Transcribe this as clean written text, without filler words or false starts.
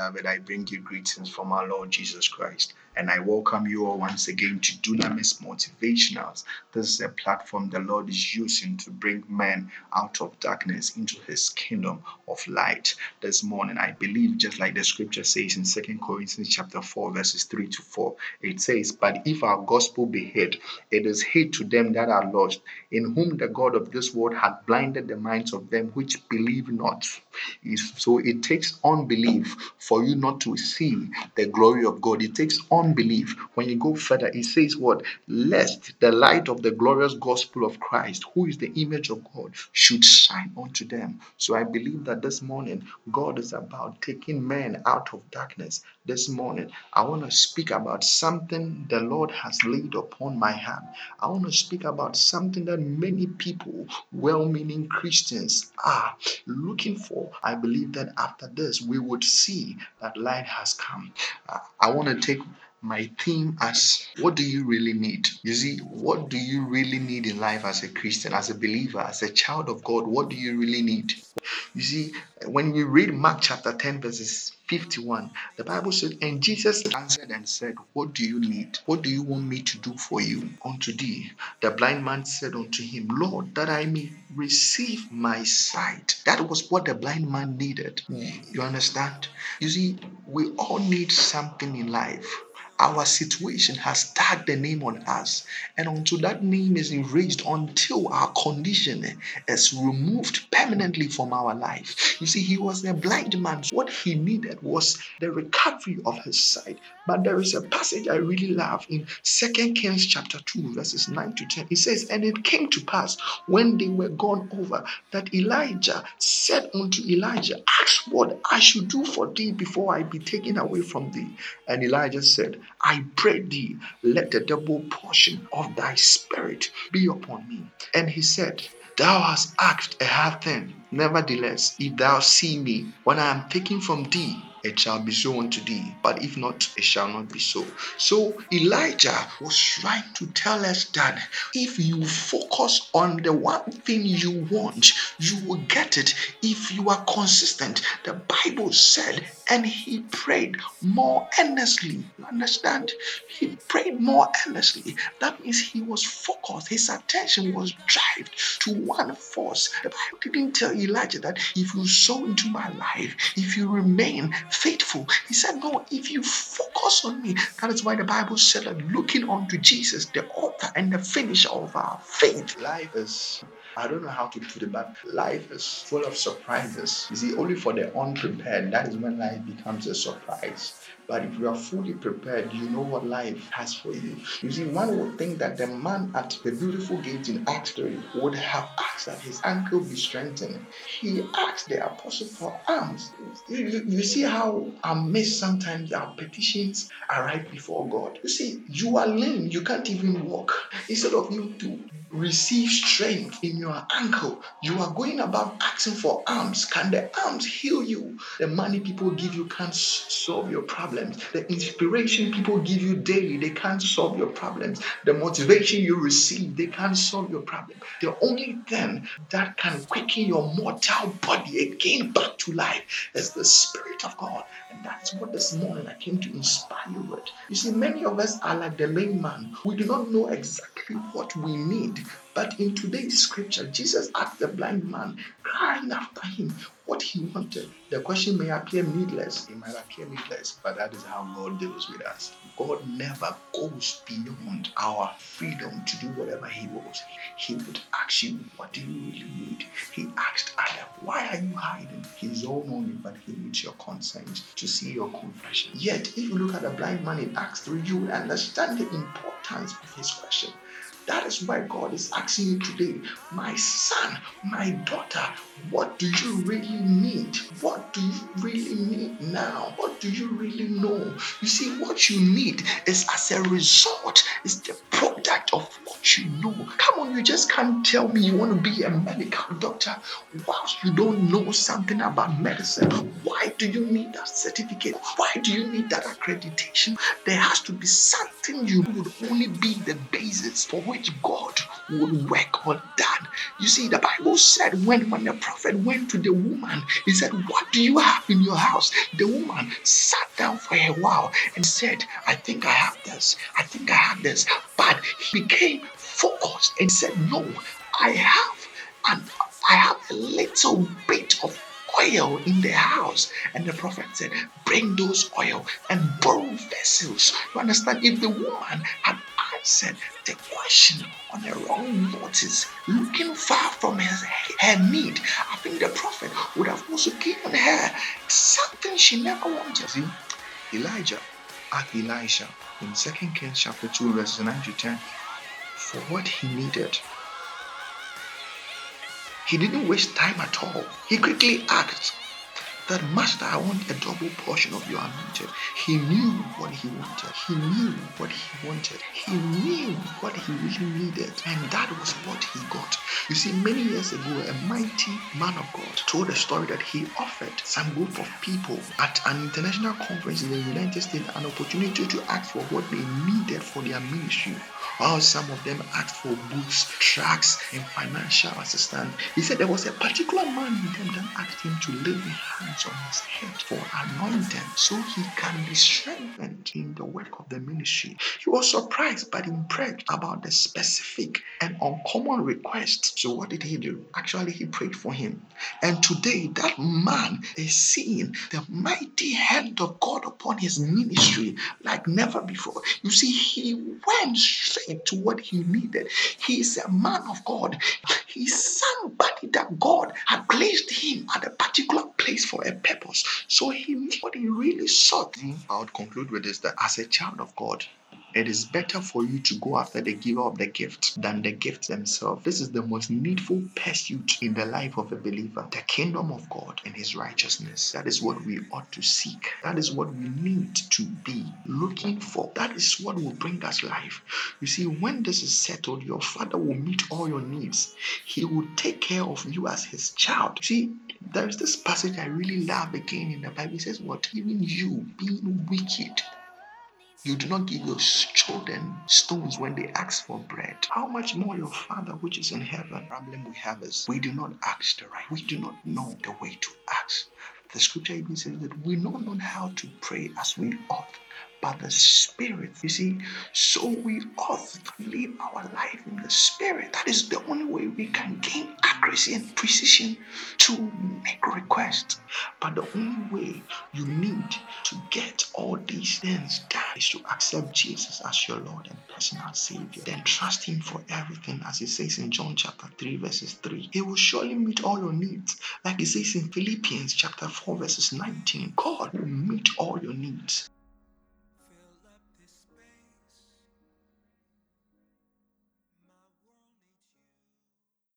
Beloved, I bring you greetings from our Lord Jesus Christ, and I welcome you all once again to Dunamis Motivationals. This is a platform the Lord is using to bring men out of darkness into his kingdom of light. This morning, I believe, just like the scripture says in 2 Corinthians chapter 4, verses 3 to 4, it says, "But if our gospel be hid, it is hid to them that are lost, in whom the God of this world hath blinded the minds of them which believe not." So it takes unbelief for you not to see the glory of God. It takes unbelief. When you go further, it says what? "Lest the light of the glorious gospel of Christ, who is the image of God, should shine unto them." So I believe that this morning, God is about taking men out of darkness. This morning, I want to speak about something the Lord has laid upon my hand. I want to speak about something that many people, well-meaning Christians, are looking for. I believe that after this, we would see that light has come. I want to take my theme as, what do you really need? You see, what do you really need in life as a Christian, as a believer, as a child of God? What do you really need? You see, when we read Mark chapter 10, verses 51, the Bible said, "And Jesus answered and said, What do you need? What do you want me to do for you? Unto thee, the blind man said unto him, Lord, that I may receive my sight." That was what the blind man needed. You understand? You see, we all need something in life. Our situation has tagged the name on us, and until that name is erased, until our condition is removed permanently from our life. You see, he was a blind man. What he needed was the recovery of his sight. But there is a passage I really love in 2 Kings chapter 2, verses 9 to 10. It says, "And it came to pass, when they were gone over, that Elijah said unto Elijah, Ask what I should do for thee before I be taken away from thee. And Elijah said, I pray thee, let the double portion of thy spirit be upon me. And he said, Thou hast asked a hard thing. Nevertheless, if thou see me, when I am taken from thee, it shall be so unto thee. But if not, it shall not be so." So Elijah was trying to tell us that if you focus on the one thing you want, you will get it if you are consistent. The Bible said, and he prayed more earnestly. You understand? He prayed more earnestly. That means he was focused. His attention was driven to one force. The Bible didn't tell Elijah that if you sow into my life, if you remain faithful. He said, no, if you focus on me. That is why the Bible said that looking unto Jesus, the author and the finisher of our faith. Life is, I don't know how to put it, but life is full of surprises. You see, only for the unprepared, that is when life becomes a surprise. But if you are fully prepared, you know what life has for you. You see, one would think that the man at the beautiful gate in Acts 3 would have asked that his ankle be strengthened. He asked the apostle for alms. You see how amazed sometimes our petitions arrive before God. You see, you are lame, you can't even walk. Instead of you to receive strength in your ankle, you are going about asking for alms. Can the alms heal you? The money people give you can't solve your problems. The inspiration people give you daily, they can't solve your problems. The motivation you receive, they can't solve your problem. The only thing that can quicken your mortal body again back to life is the Spirit of God. And that's what this morning I came to inspire you with. You see, many of us are like the lame man. We do not know exactly what we need. But in today's scripture, Jesus asked the blind man, crying after him, what he wanted. The question may appear needless. It might appear needless, but that is how God deals with us. God never goes beyond our freedom to do whatever he wants. He would ask you, what do you really need? He asked Adam, why are you hiding? He's all-knowing, but he needs your consent to see your confession. Yet, if you look at the blind man in Acts 3, you will understand the importance of his question. That is why God is asking you today, my son, my daughter, what do you really need? What do you really need now? What do you really know? You see, what you need is as a result, is the product contact of what you know. Come on, you just can't tell me you want to be a medical doctor whilst you don't know something about medicine. Why do you need that certificate? Why do you need that accreditation? There has to be something you would only be the basis for which God would work on that. You see, the Bible said when the prophet went to the woman, he said, "What do you have in your house?" The woman sat down for a while and said, I think I have this. But he became focused and said, "No, I have a little bit of oil in the house." And the prophet said, "Bring those oil and borrow vessels." You understand? If the woman had answered the question on the wrong notice, looking far from her need, I think the prophet would have also given her something she never wanted. See, Elijah, at Elisha, in 2 Kings chapter 2, verses 9 to 10, for what he needed. He didn't waste time at all. He quickly asked that, "Master, I want a double portion of your anointed." He knew what he wanted. He knew what he really needed. And that was what he got. You see, many years ago, a mighty man of God told a story that he offered some group of people at an international conference in the United States an opportunity to ask for what they needed for their ministry. While some of them asked for books, tracts, and financial assistance, he said there was a particular man in them that asked him to lay hands on his head for anointing so he can be strengthened in the work of the ministry. He was surprised but impressed about the specific and uncommon request. So what did he do? Actually, he prayed for him. And today that man is seeing the mighty hand of God upon his ministry like never before. You see, he went straight to what he needed. He is a man of God. He's somebody that God had placed him at a particular place for a purpose. So he knew what he really sought. I would conclude with this, that as a child of God, it is better for you to go after the giver of the gift than the gift themselves. This is the most needful pursuit in the life of a believer, the kingdom of God and his righteousness. That is what we ought to seek. That is what we need to be looking for. That is what will bring us life. You see, when this is settled, your Father will meet all your needs. He will take care of you as his child. See, there is this passage I really love again in the Bible. It says, "What? Even you being wicked, you do not give your children stones when they ask for bread. How much more your Father which is in heaven?" The problem we have is we do not ask the right. We do not know the way to ask. The scripture even says that we don't know how to pray as we ought, but the Spirit, you see, so we ought to live our life in the Spirit. That is the only way we can gain accuracy and precision to make requests. But the only way you need to get all these things done is to accept Jesus as your Lord and personal Savior. Then trust Him for everything, as it says in John chapter 3, verses 3. He will surely meet all your needs. Like it says in Philippians chapter 4, verses 19, God will meet all your needs.